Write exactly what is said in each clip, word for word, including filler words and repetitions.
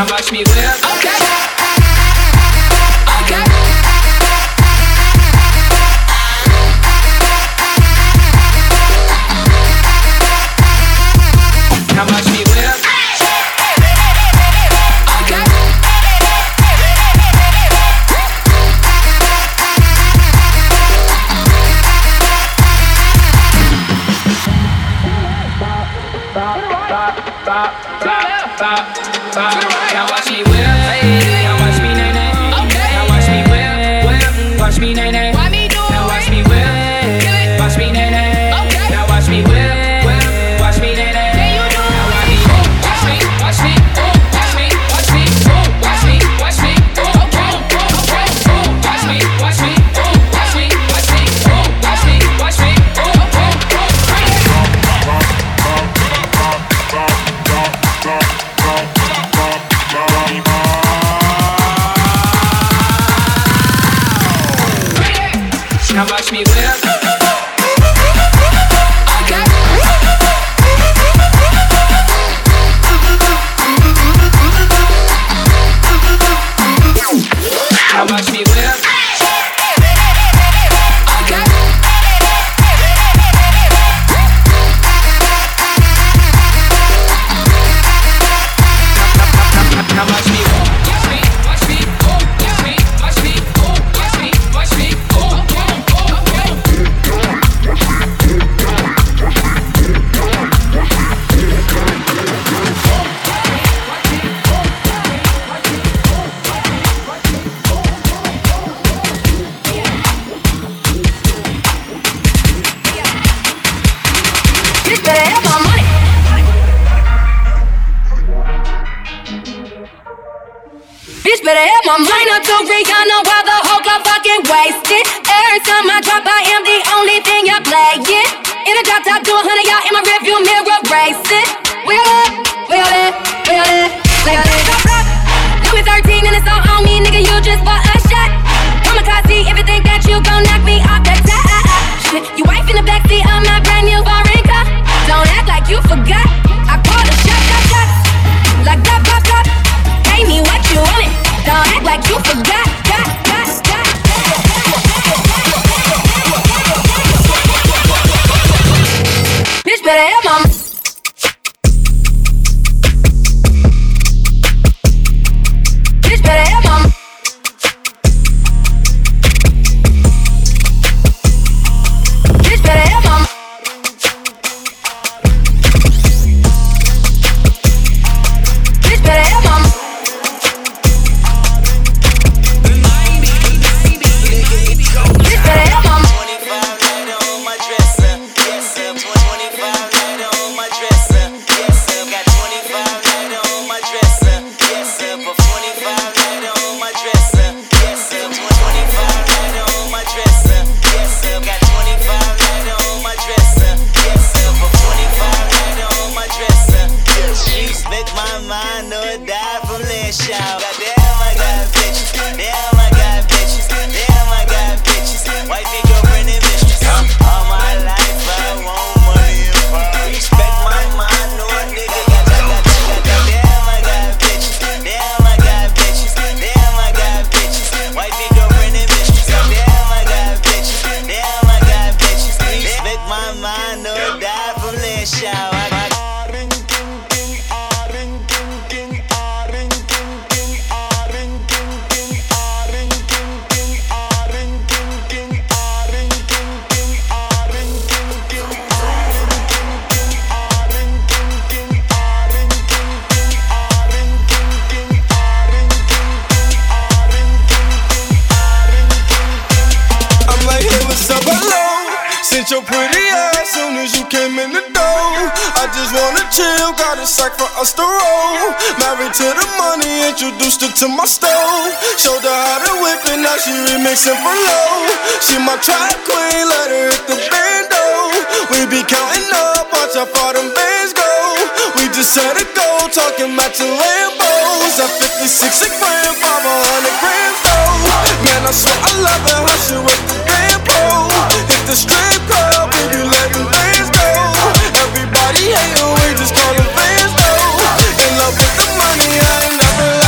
now watch me whip. Okay. Fans, though. In love with the money, I ain't never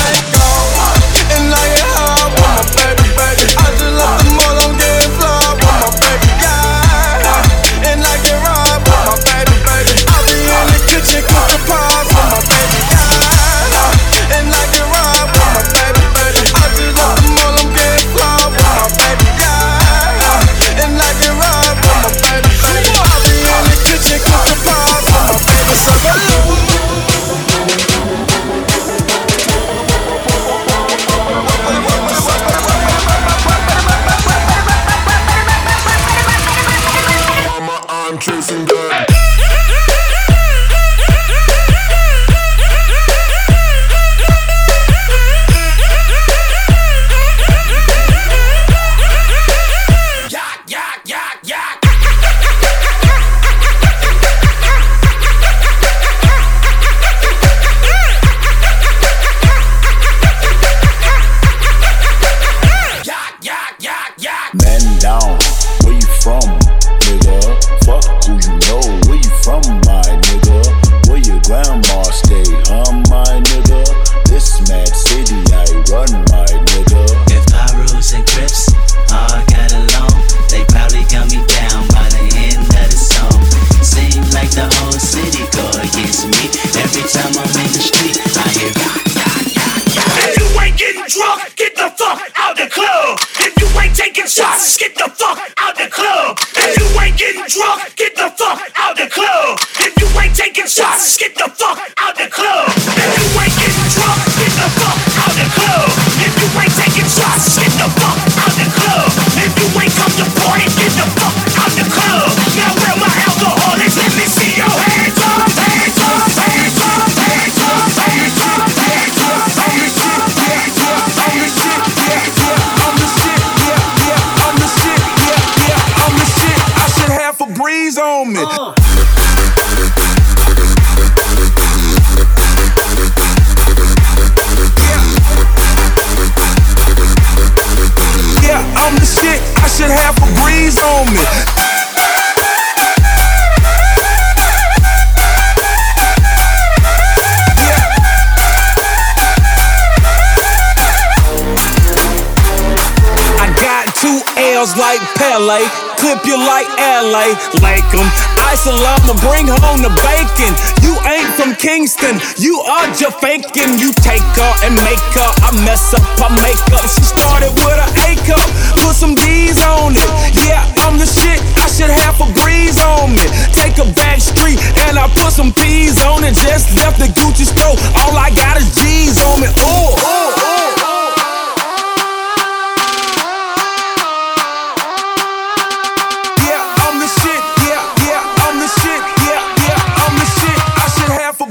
the street. I ain't got, got, got, got. If you ain't getting drunk, get the fuck out the club. If you ain't taking shots, get the fuck out the club. If you ain't getting drunk, get the fuck out the club. If you ain't taking shots, get the fuck out the club. If you ain't getting drunk, get the fuck out the club. If you ain't taking shots, get the fuck out the club. If you ain't come to party, get the fuck out the club. Now where my alcoholics? Let me see your hands up, hands up, hands up, hands up, hands up, hands up, hands up, hands up, hands up, hands up. I'm the shit, yeah, yeah. I'm the shit, yeah, yeah. I'm the shit. I should have a breeze on me. Uh. I'm the shit, I should have a breeze on me. Yeah. I got two L's like Pele, clip you like L A, like 'em. Ice and lava, bring home the bacon. You ain't from Kingston, you are just faking. You take her and make her, I mess up, I make up. She started with an A cup, put some D's on it. Yeah, I'm the shit, I should have a breeze on me. Take a back street and I put some P's on it. Just left the Gucci store, all I got is G's on me. Oh, oh, oh.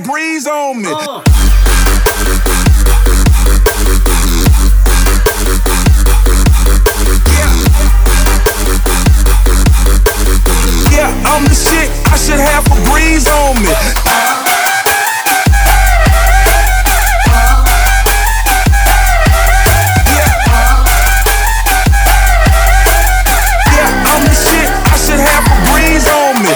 Breeze on me. Uh. Yeah. Yeah, I'm the shit. I should have a breeze on me. Yeah. Yeah, I'm the shit. I should have a breeze on me.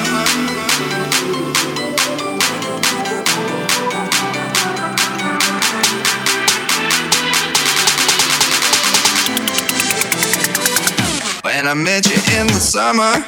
when I met you in the summer,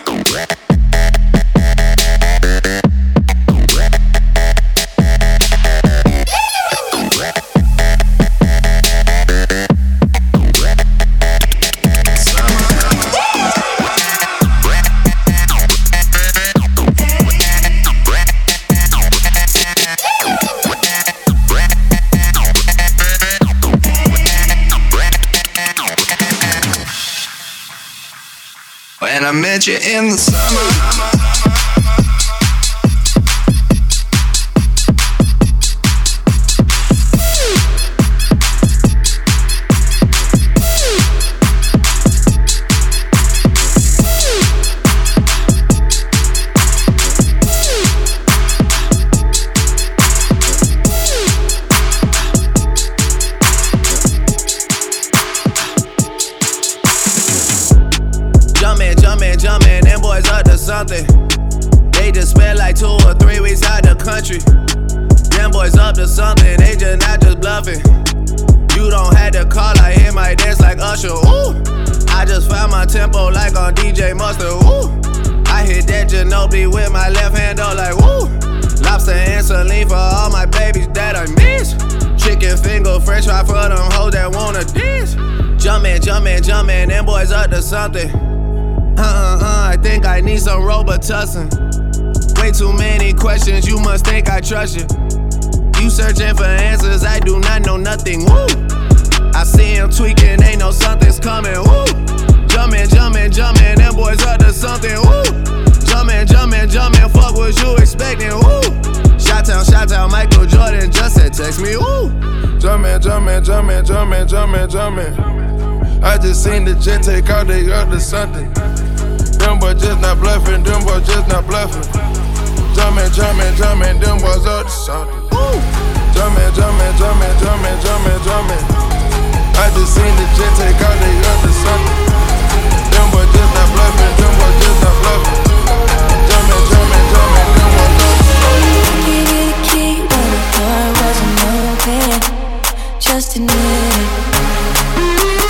I met you in the summer. Ooh. I just found my tempo like on D J Mustard. Ooh. I hit that Ginobili with my left hand, oh, like woo. Lobster and saline for all my babies that I miss. Chicken finger, french fry for them hoes that wanna diss. Jumpin', jumpin', jumpin', them boys up to something. Uh uh uh, I think I need some Robitussin. Way too many questions, you must think I trust you. You searching for answers, I do not know nothing. Woo. I see him tweaking, they know something's coming, woo. Jumpin', jumpin', jumpin', them boys up to something, woo. Jumpin', jumpin', jumpin', fuck what you expecting, woo. Shout out, shout out, Michael Jordan just said text me, woo. Jumpin', jumpin', jumpin', jumpin', jumpin', jumpin'. I just seen the jet take out, they up to something. Them boys just not bluffin', them boys just not bluffin'. Jumpin', jumpin', jumpin', them boys up to something, woo. Jumpin', jumpin', jumpin', jumpin', jumpin', jumpin'. I just seen the jet take out, they up to something. Them boys just not bluffing, them boys just not bluffing. Jumpin', jumpin', jumpin', them boys up to something. I didn't give you the key when the door wasn't open. Just admit it.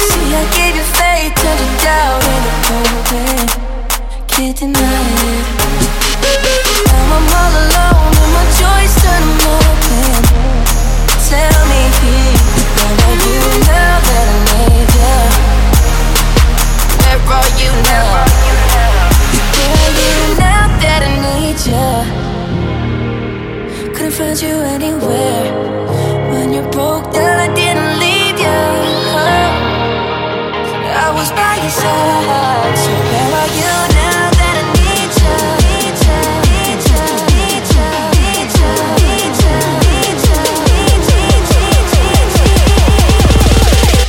See, I gave you faith, turned it down in the open. Can't deny it. Now I'm all alone and my joys turn open. Tell me. Where are you now that I need you? Where are you now? Where are you now that I need you? Couldn't find you anywhere. When you broke down, I didn't leave you. I was by your side. So where are you now that I need you? Need you, need you, need you, need you, need you, need you, need you, need you.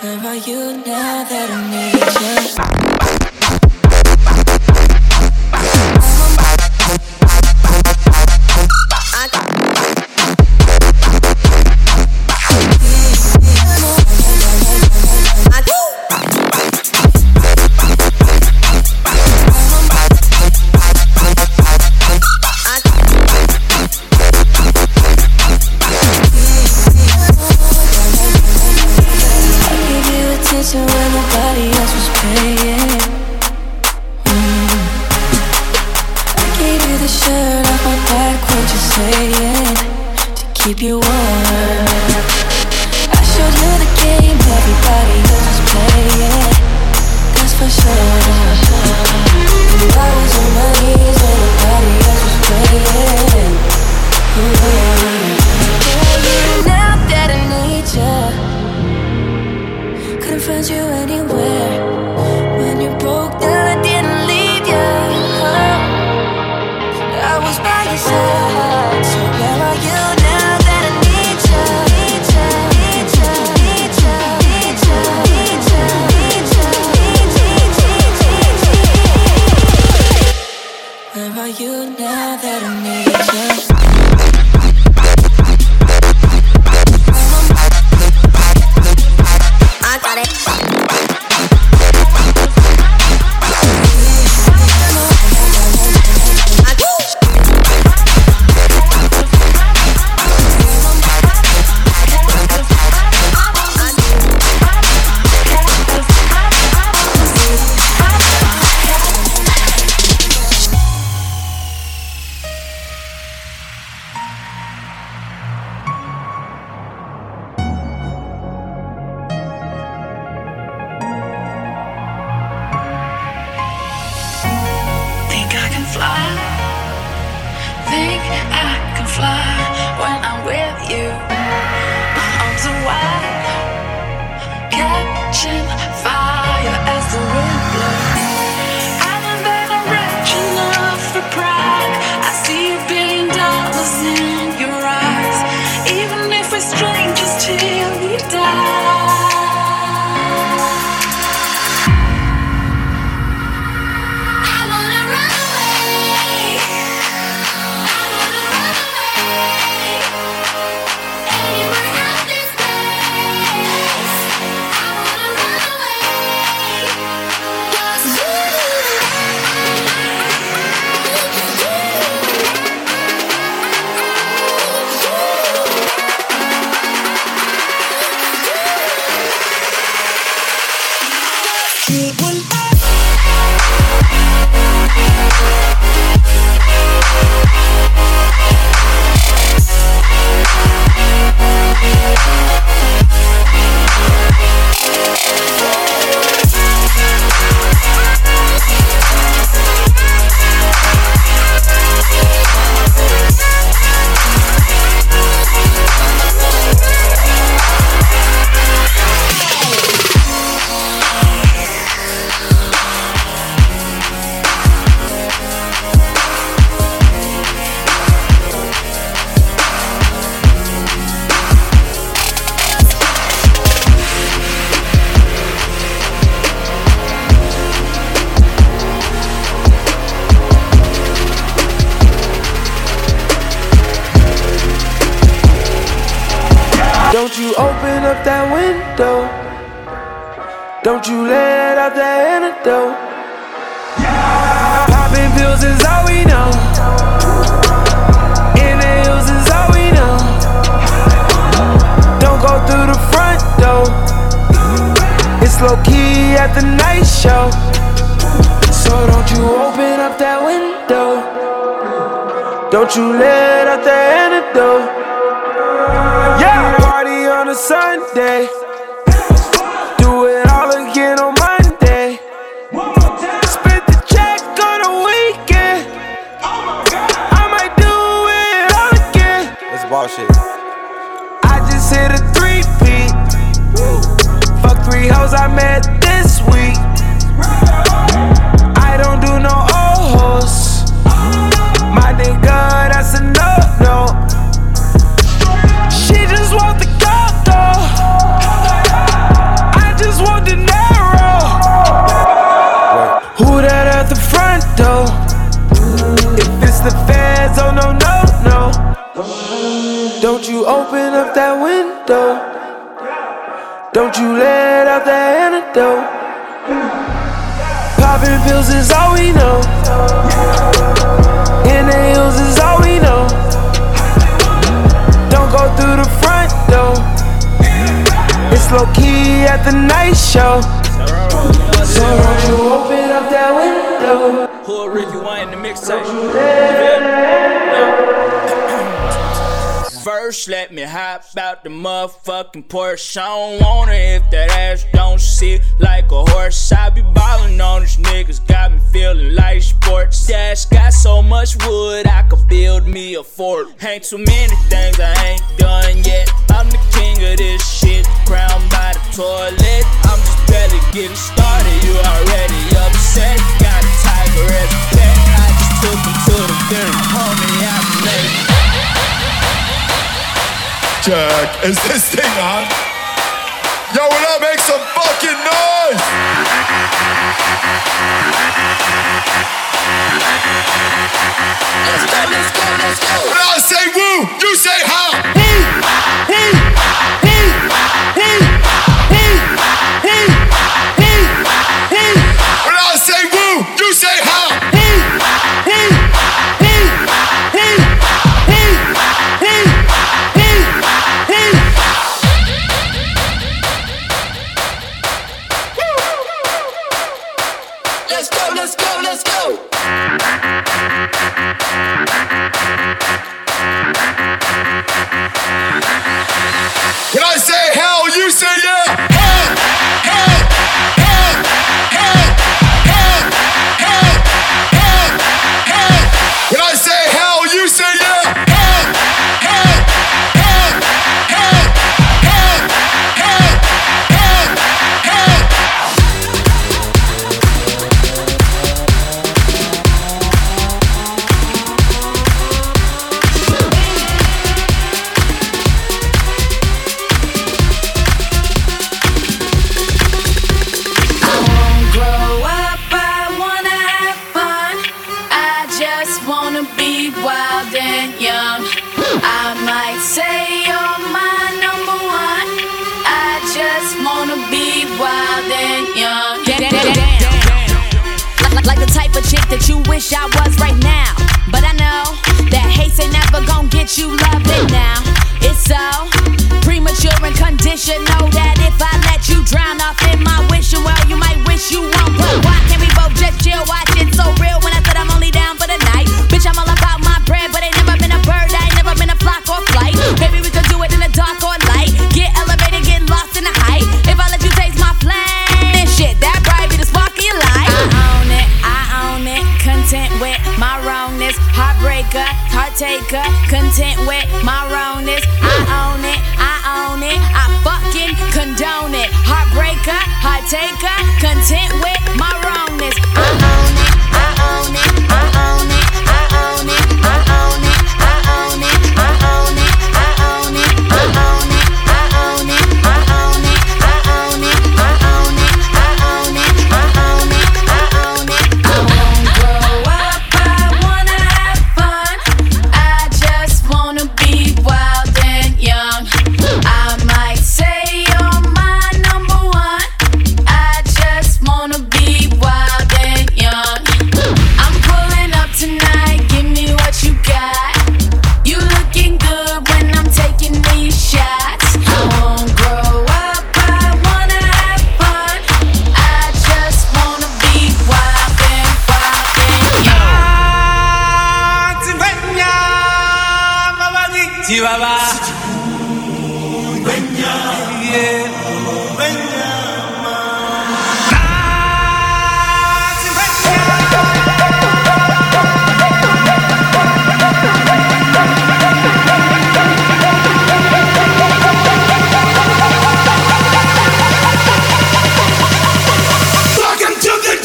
Where are you now that I need you? Porsche, I don't want it if that ass don't sit like a horse. I be ballin' on these niggas, got me feelin' like sports. Dash got so much wood, I could build me a fort. Ain't too many things I ain't done yet. I'm the king of this shit, crowned by the toilet. I'm just barely getting started, you already upset. Got a tiger as a pet, I just took him to the dirt, homie, I Jerk. Is this thing on? Yo, will I make some fucking noise? Let's go, let's go, let's go. When I say woo, you say how. Woo, woo, woo, woo, woo, woo, woo, woo. When I say woo, you say how. Woo, woo.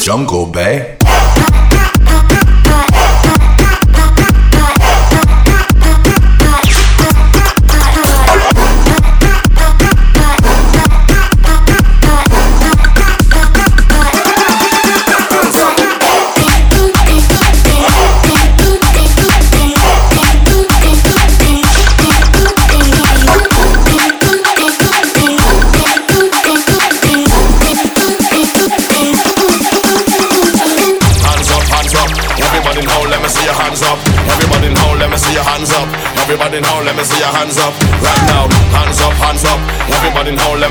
Jungle Bay. Hands up right now, hands up, hands up. Everybody in hole, let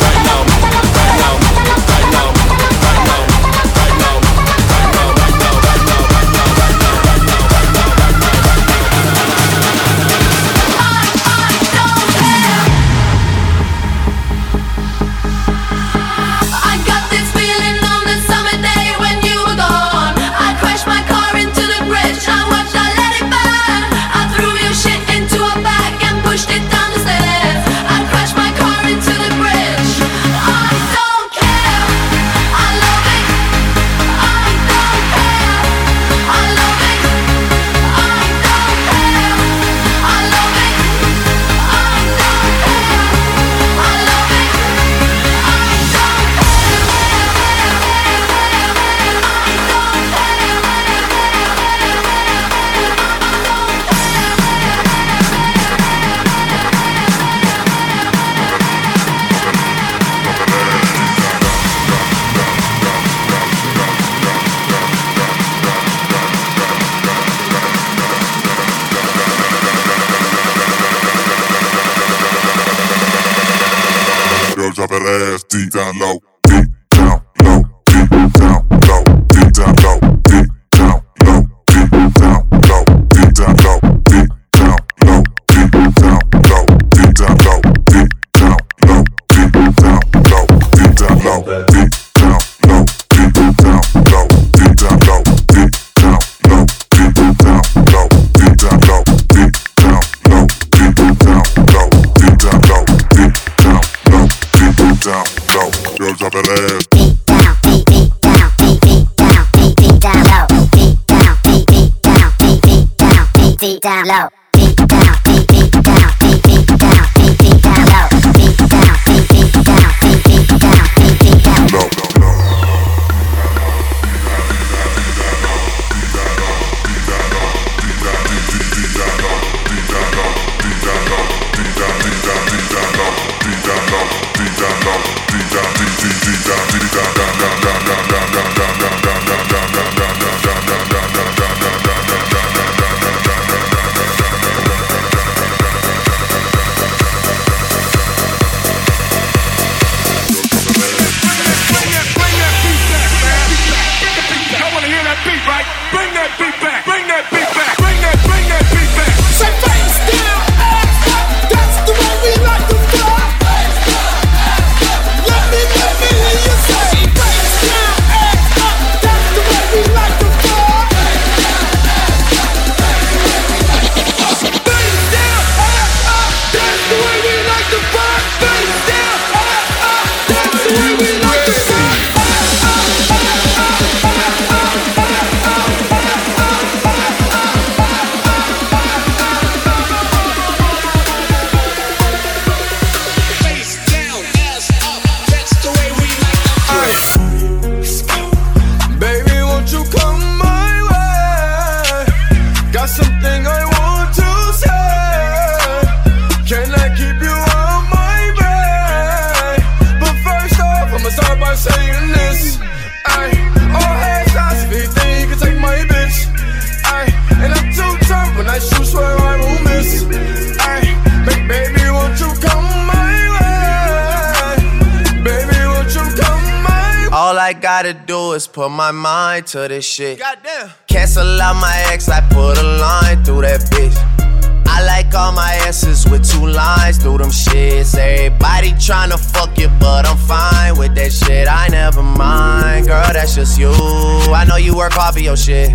right now, right now. I got this feeling on the summer day when you were gone. drop that ass deep down low, deep down low, deep down low, deep down low, deep down low, deep down low, deep down low, deep down low, deep down low, deep down low, deep down low, deep down low, deep down low, deep down low, deep down low, deep down low, deep down low, deep down low, deep down low, deep down low, deep down low, deep down low, deep down low, deep down low. Girl, drop that ass. Deep down low, deep down, deep deep down, deep deep down, deep deep down low, deep down, deep deep down, deep deep down, deep deep down low. Put my mind to this shit. Goddamn. Cancel out my ex, I put a line through that bitch. I like all my asses with two lines through them shits. Everybody tryna fuck you, but I'm fine with that shit. I never mind, girl, that's just you. I know you work hard for your shit.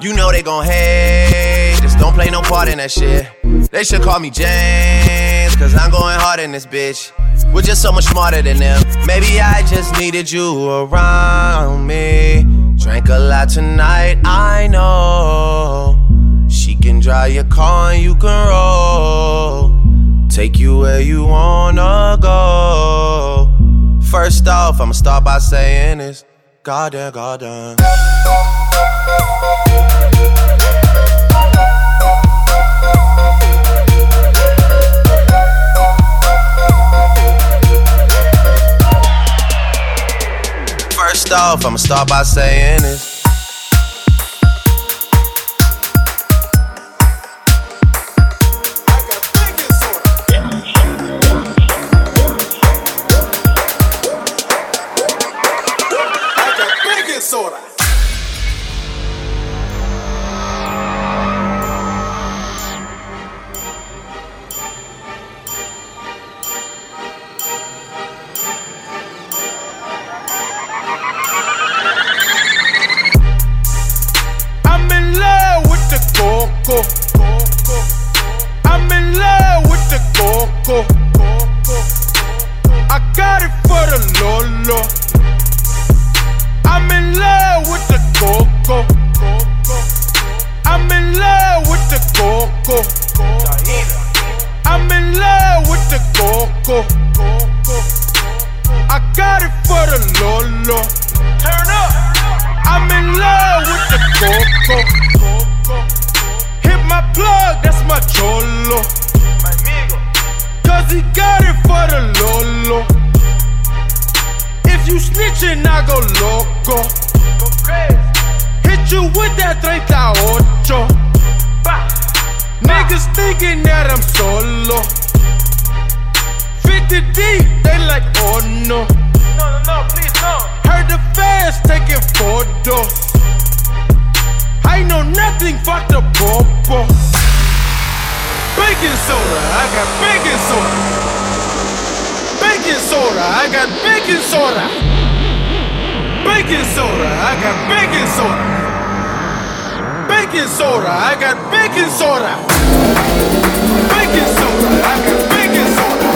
You know they gon' hate, just don't play no part in that shit. They should call me James, cause I'm going hard in this bitch. We're just so much smarter than them. Maybe I just needed you around me. Drank a lot tonight, I know. She can drive your car and you can roll. Take you where you wanna go. First off, I'ma start by saying this. Goddamn, goddamn. First off, I'ma start by saying this. Coco. I'm in love with the Coco. I got it for the Lolo. I'm in love with the Coco. I'm in love with the Coco. I'm in love with the Coco. I got it for the Lolo. Turn up. I'm in love with the Coco. My plug, that's my cholo. My amigo. Cause he got it for the Lolo. If you snitchin', I go loco. Go crazy. Hit you with that thirty-eight. Bah. Bah. Niggas thinking that I'm solo. fifty fifty deep, they like, oh no. No, no, no, please, no. Heard the fans taking photos. I know nothing, fuck the popo. Baking soda, I got baking soda. Baking soda, I got baking soda. Baking soda, I got baking soda. Baking soda, I got baking soda. Baking soda, I got baking soda.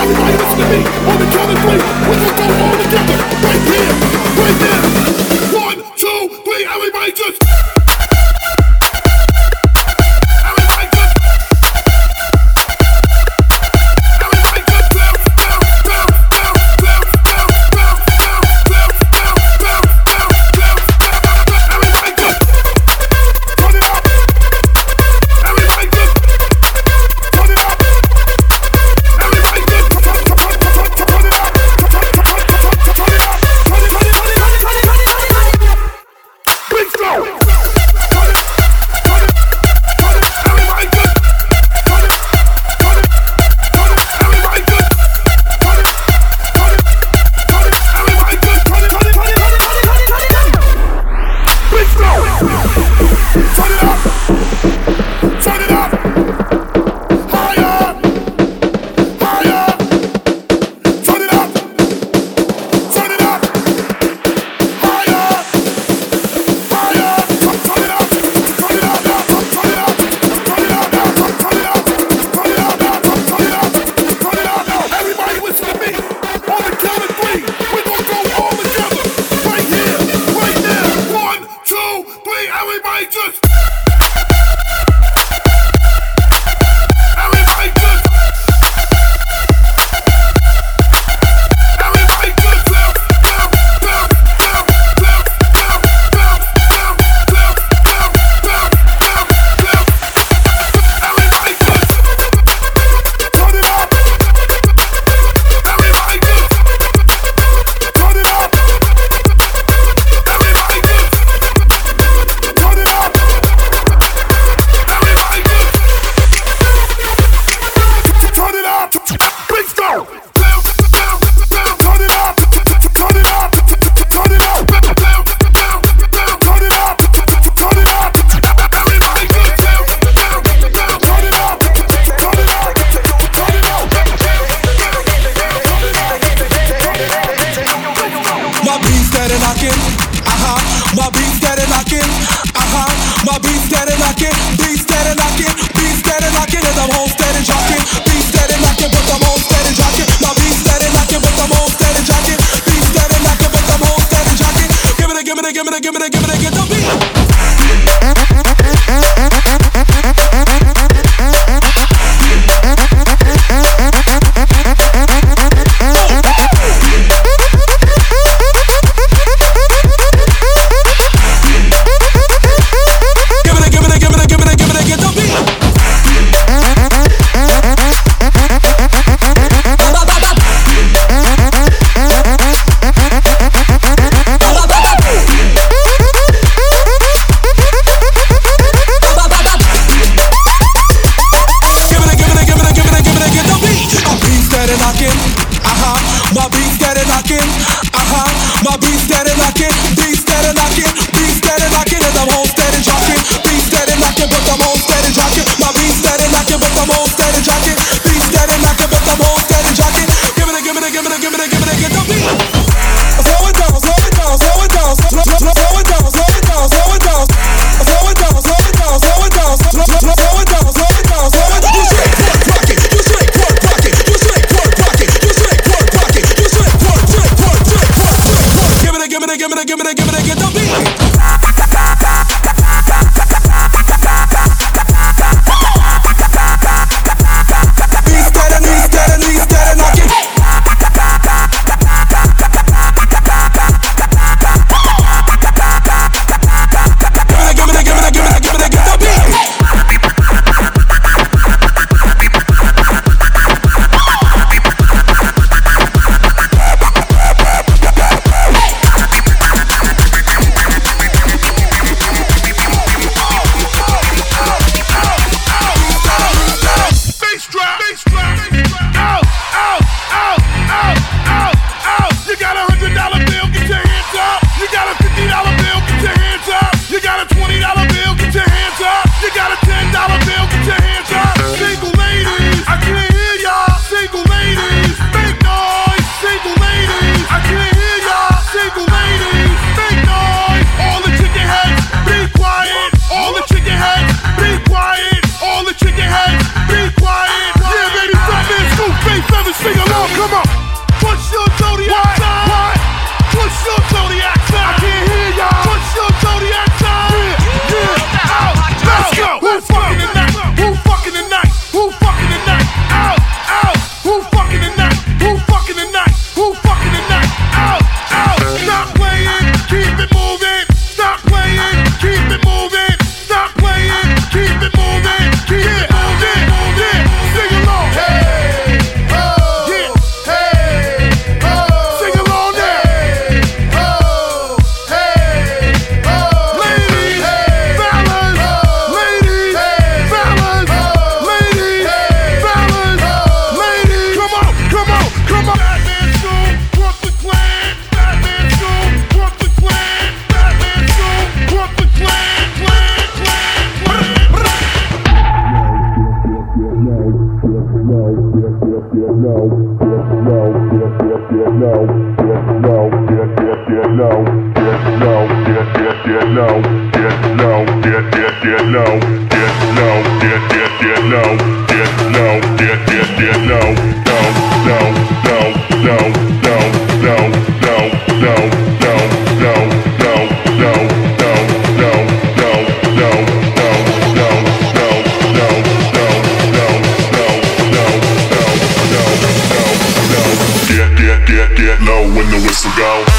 Everybody listen to me, on the count of three, we're gonna go all together, right here, right there. One, two, three, everybody just... Give it, give it, give it, give it, give it, give it the beat. get low, get low, get get get low, get low, get get get low, low, low, low, low, low, low, low, low, low, low, low, low, low, low, low, low, low. Get, get, get, get low when the whistle go. Get,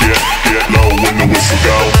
get, get low when the whistle go.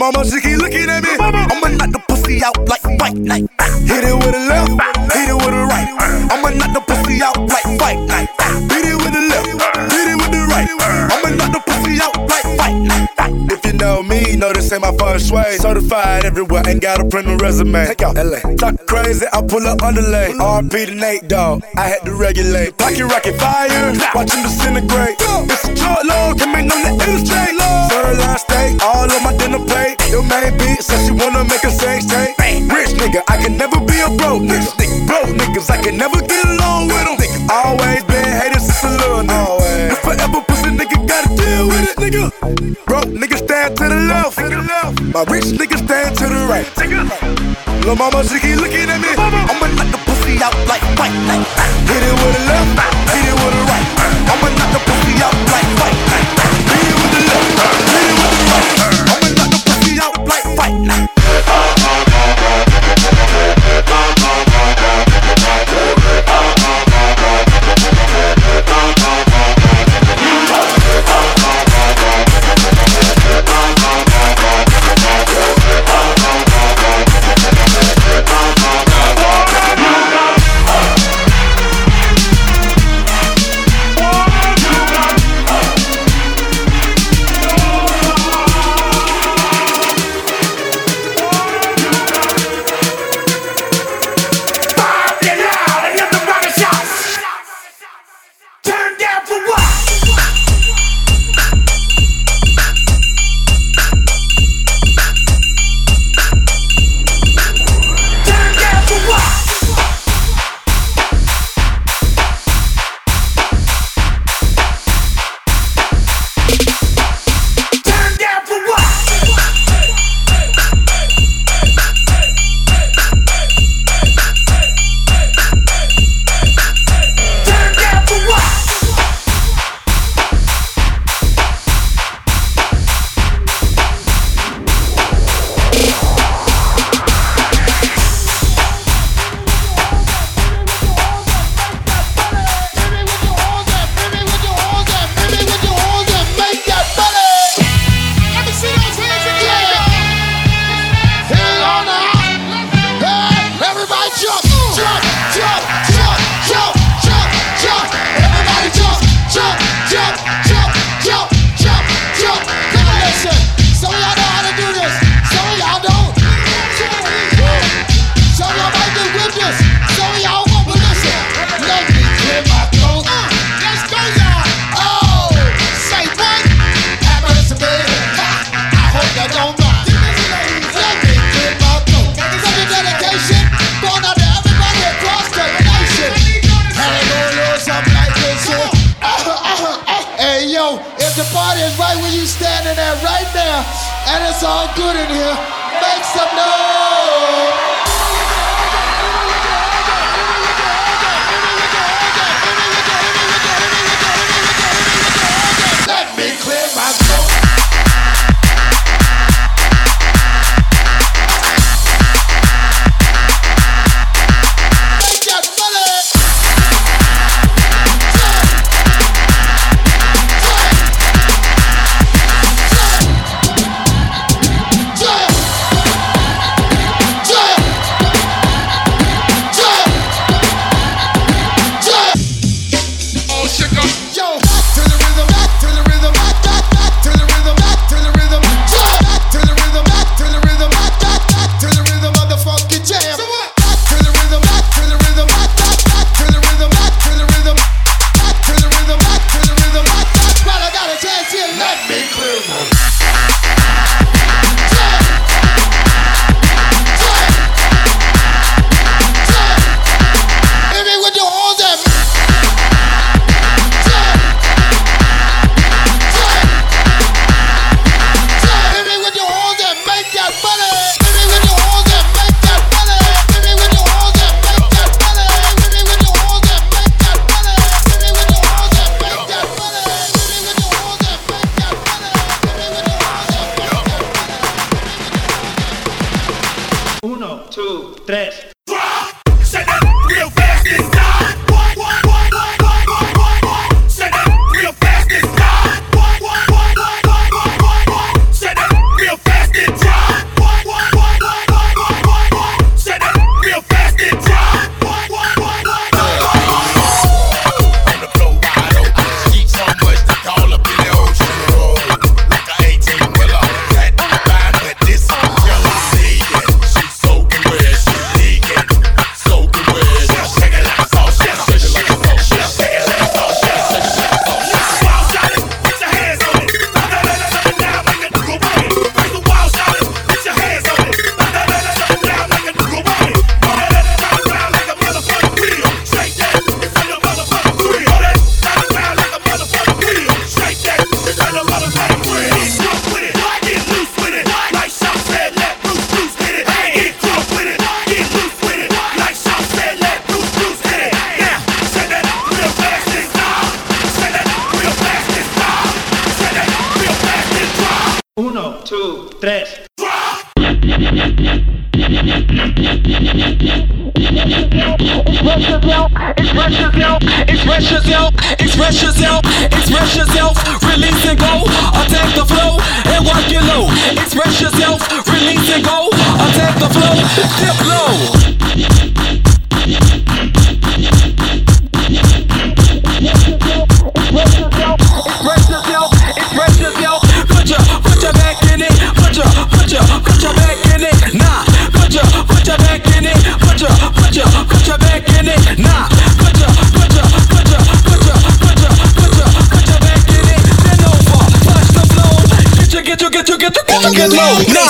Mama, she keep looking at me. I'ma knock the pussy out like white night. Hit it with a left, hit it with a right. I'ma knock the pussy out like white night. Hit it with a left, hit it with the right. I'ma knock the pussy out like white night. If you know me, know this ain't my first way. Certified everywhere, ain't gotta print a resume. Take out L A, talk crazy, I pull up underlay. R P to Nate, dog, I had to regulate. Pocket rocket fire, watch him disintegrate. It's a drug load, can make them the illustrate. Third line steak, all on my dinner plate. Your main bitch says she wanna make a sex tape. Rich nigga, I can never be a broke nigga. Broke niggas, I can never get along with them. Always been hated since a little nigga. It's forever pussy nigga, gotta deal with it, nigga. Broke nigga stand to the left. My rich nigga stand to the right. Lil' mama, she keep looking at me. I'ma knock the pussy out like white night. Hit it with a left, hit it with a right. I'ma knock the pussy out like white night. Hit it with a left, hit it with a right. I'ma knock the pussy out like white night. two, tres. Shut up real fast this time. What, what, what, what, what, what, what? Shut up real fast this time. What, what, what, what, what, what, what? Shut up real fast this time. What, what, what, what, what, what, what? Shut up real fast this time. What, what, what, what, what? On the floor wide open, eat so much that all up in the ocean roll. Like an eighteen-wheeler, fat and fine, but this girl I see it. She's soaking wet, she's vegan, soaking wet. Shake it like a sauce, shake it like a sauce, shake it like a sauce, shake it like a sauce. Like a wild shot it, put your hands on it. La la la la la la, like a nigga want it. Like a wild shot it, put your hands on it. La la la la la la, like a nigga want it. La la la la la, like a motherfucking wheel. Shake that, it's like a motherfucking wheel. La la la la, like a motherfucking wheel. Shake that, it's like a motherfucking wheel. Get drunk with it, get loose with it. Like Sean said, let loose, loose hit it. Get drunk with it, get loose with it. Like Sean said, let loose, loose hit it. Now, set that up real fast this time. Set that up real fast this time. Set that up real fast this time. Uno, two, tres. Express yourself, express yourself, express yourself, express yourself, express yourself, release and go, attack the flow, and walk your low. Express yourself, release and go, attack the flow, dip low. Express yourself, express yourself, express yourself, put your, put your back in it, put your, put your, put your back in it, nah, put your, put your back in it, put your, put your, put your back in it, nah, put your, put your, put your, put your, put your, put your, put your back in it, bend over, touch the floor, get your, get your, get your, get your, get your, get low, nah.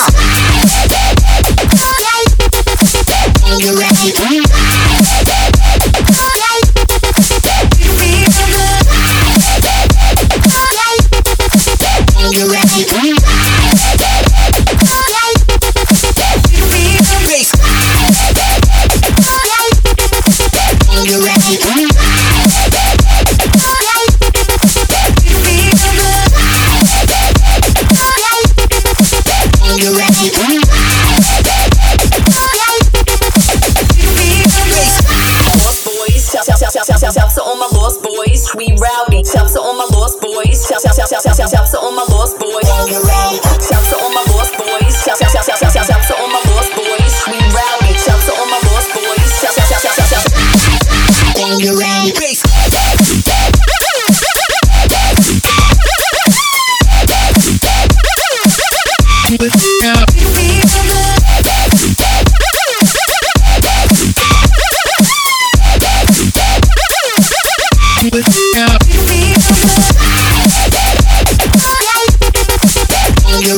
You're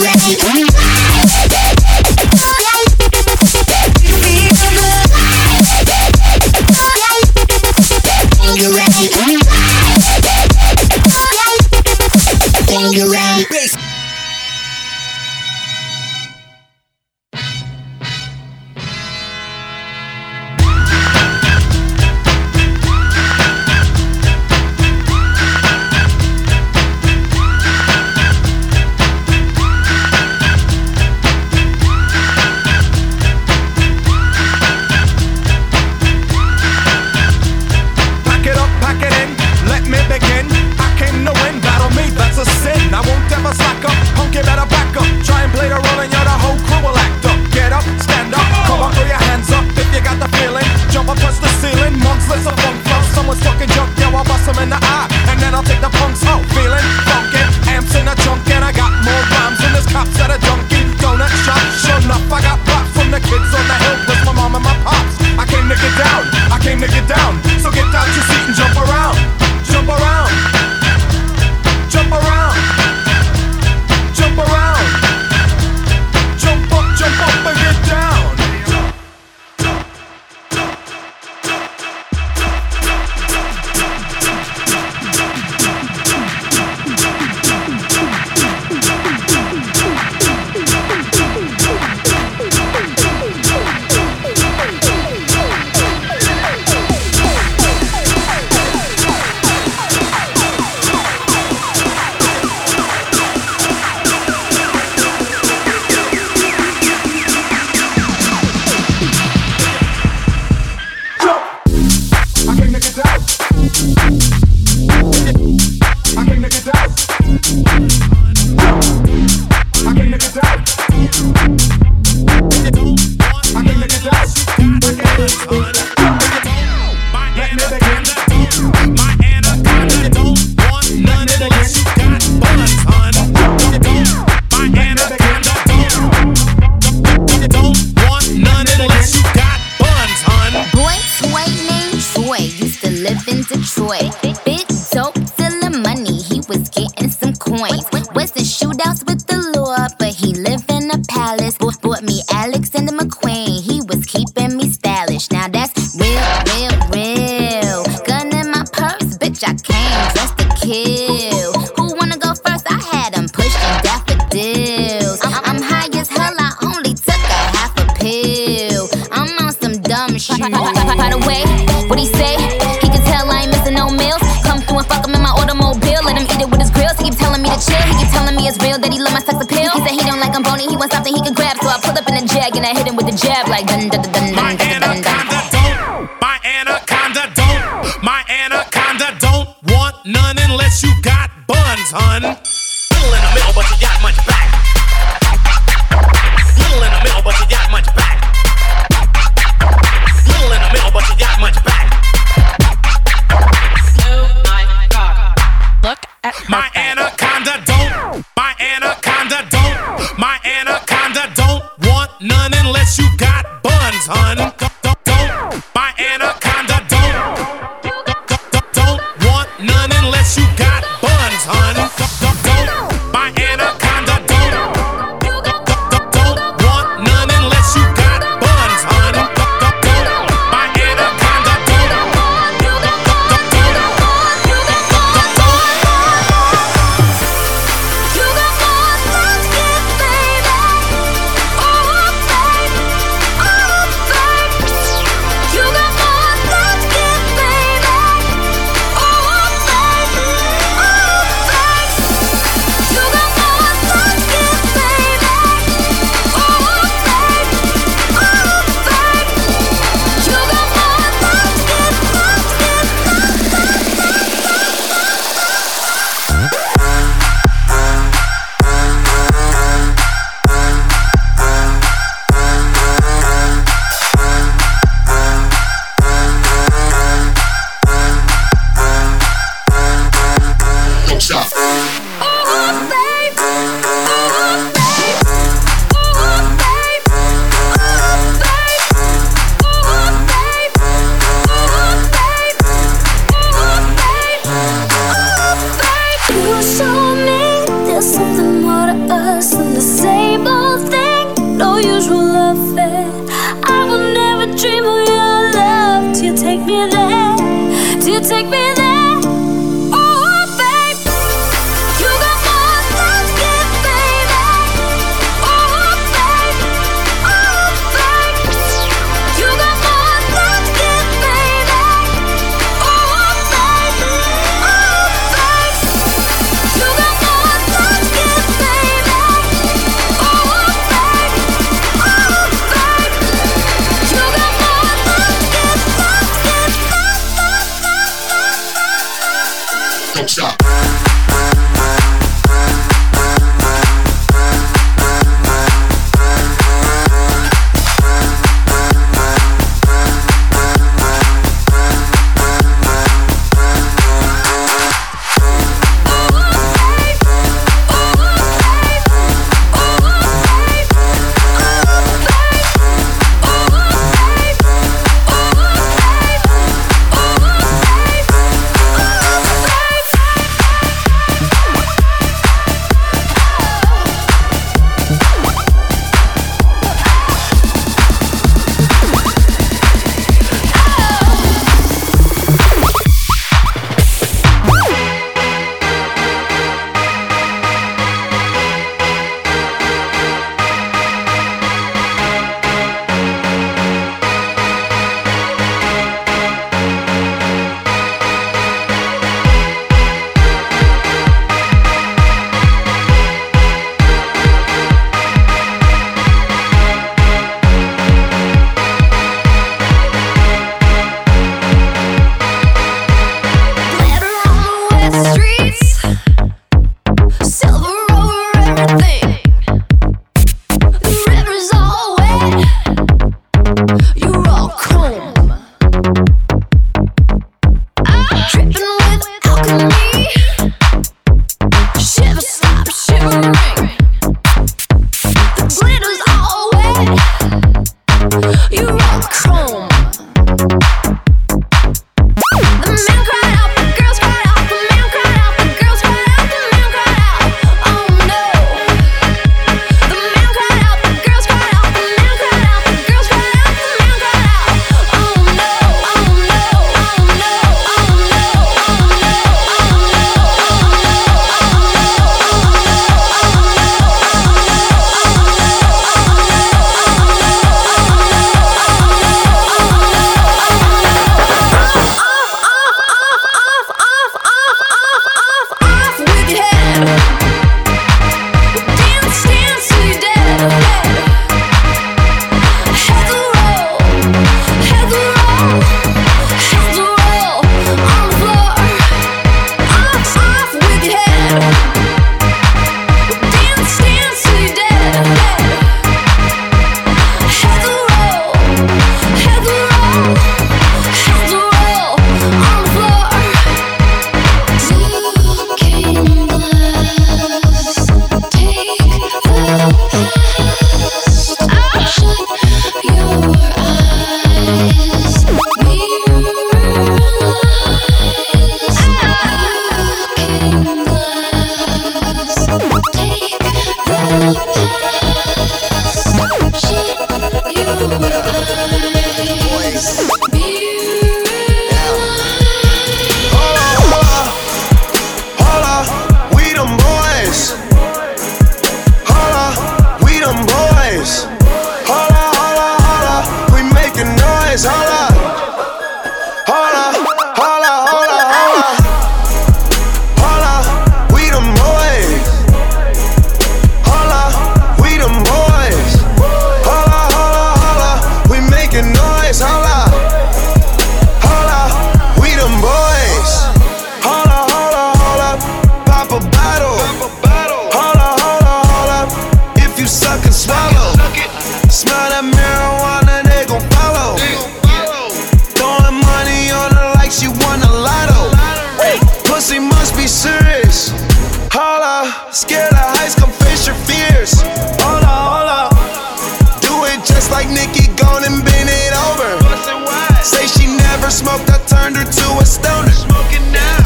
to a stoner. Smoking now.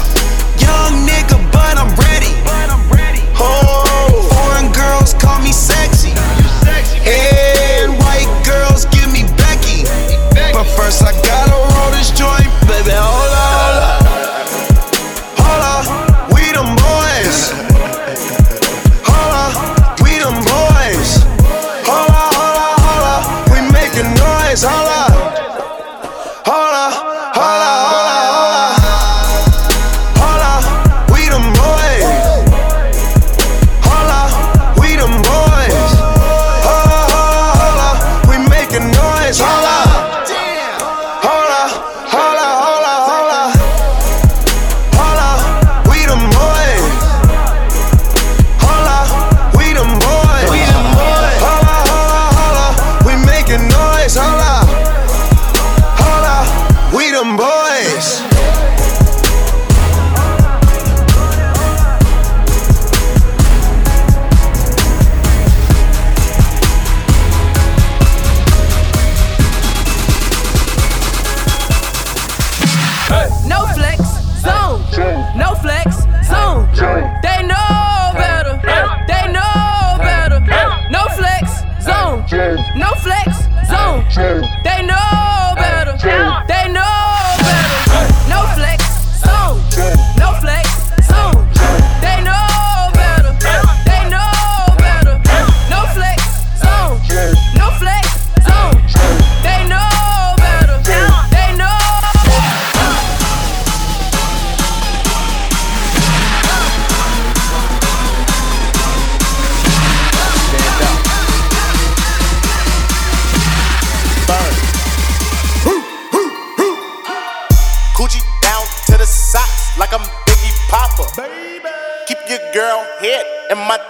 Young nigga, but I'm ready. But I'm ready. Oh, foreign girls call me sexy. You sexy. And white girls give me Becky. But first I gotta roll this joint, baby. Hold up.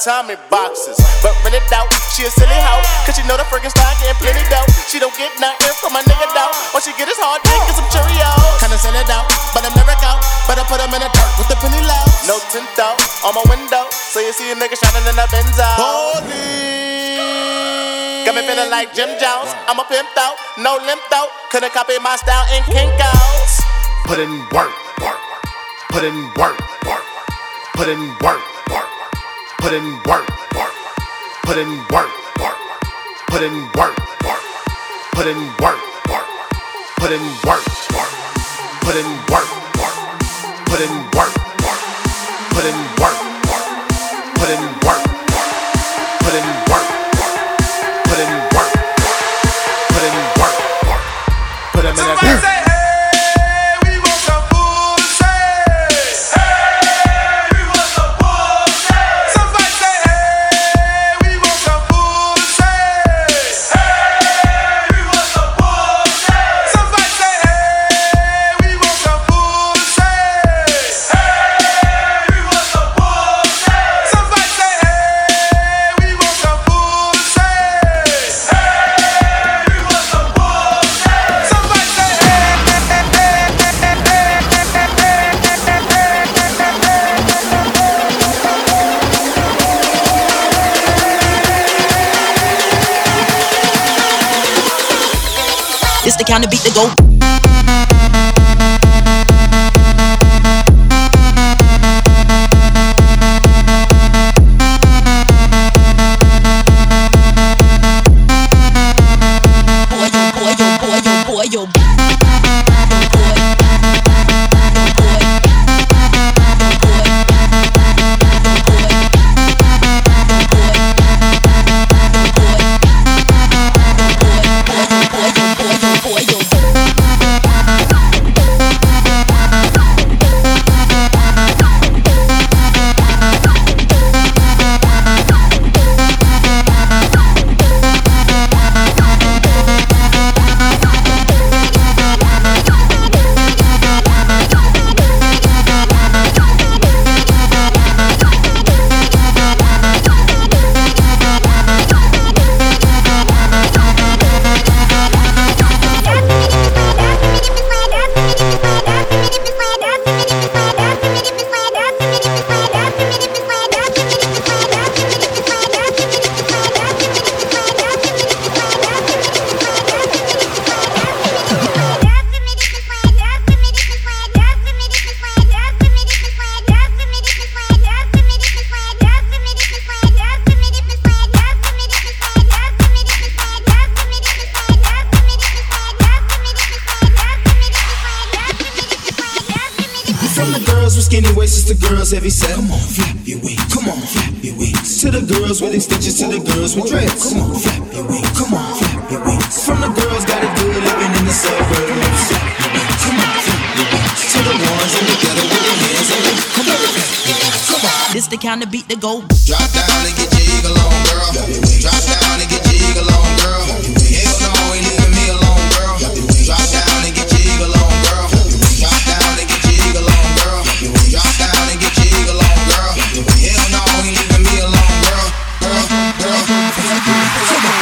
Tommy boxes, but rent it out, she a silly hoe, cause she know the freaking style getting plenty dough. She don't get nothing from my nigga though. All she get is hard dick and some Cheerios. Kinda send it out, but I'm never out. Better put him in the dirt with the penny low. No tint though, on my window, so you see a nigga shining in a Benz out. Holy. Got me feeling like Jim Jones. I'm a pimp though, no limp though. Couldn't copy my style in Kinkos. Put in work, work, put in work, work, put in work. Put in work, work, put in work, work, put in work, work, put in work, work, put in work, work, put in work, work, put in work, work, put in work, work, put in work, work, put in work, work, put in work, put in work, work, put in work. It's the kind of beat that go. From the girls with skinny waists to the girls heavy set. Come on, flap your wings. Come on, flap your wings. To the girls with extensions, to the girls with dreads. Come on, flap your wings. Come on, flap your wings. From the girls got it good living in the suburbs. Flap your wings. Come on, flap your wings. To the ones in the ghetto with their hands up. Come on, flap your wings. Come on. This the kind of beat that go. Drop down and get your eagle on, girl. Drop down and get your eagle on, girl. Hell no, ain't leaving me alone, girl. Drop down and get your eagle on, girl. Drop down and get your eagle on, girl. Drop down and get your eagle on, girl. Hell no, ain't leaving me alone, girl. Girl, girl, come on.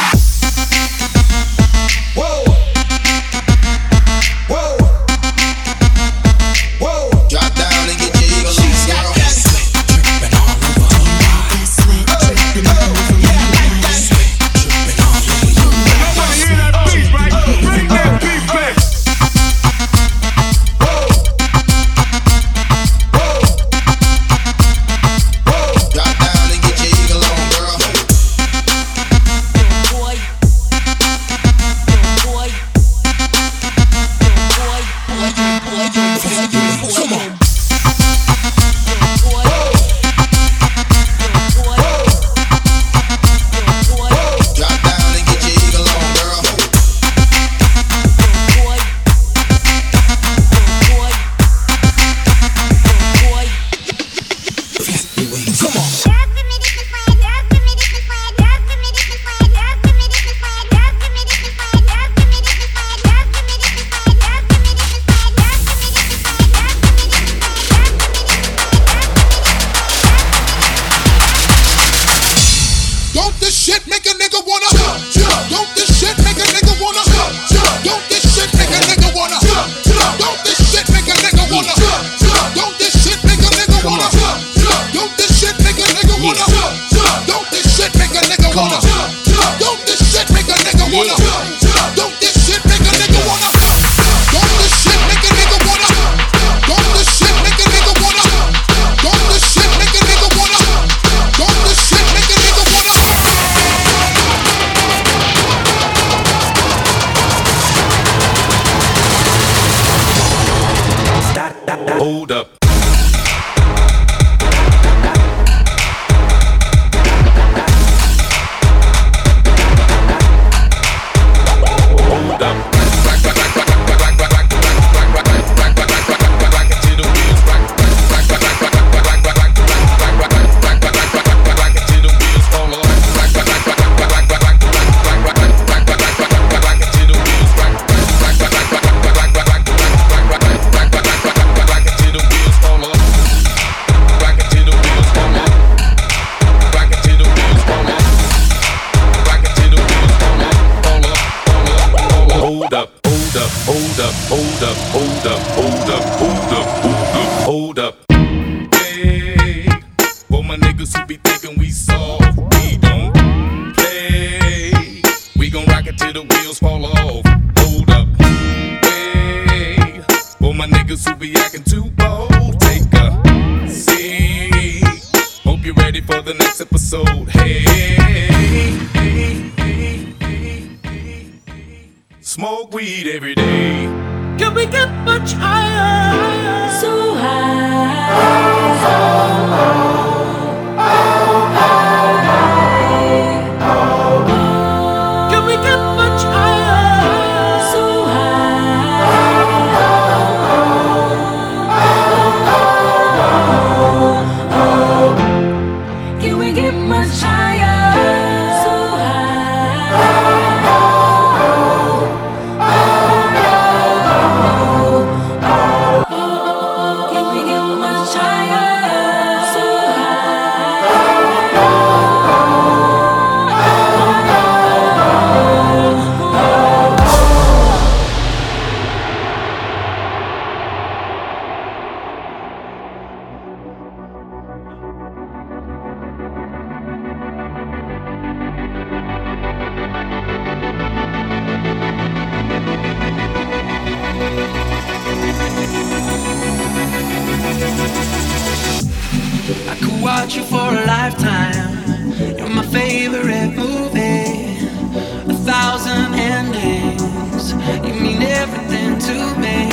You mean everything to me.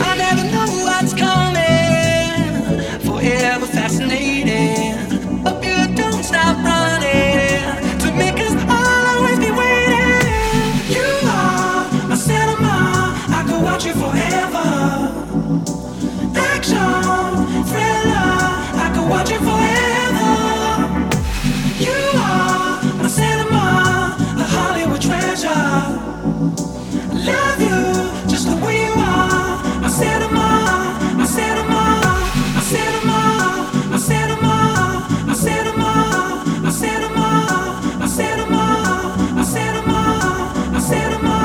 I never know what's coming. want you forever. Action, thriller, I could watch you forever. You are my cinema, a Hollywood treasure. I love you just the way you are. My cinema, my cinema, my cinema, my cinema, my cinema, my cinema, my cinema, my cinema, my cinema.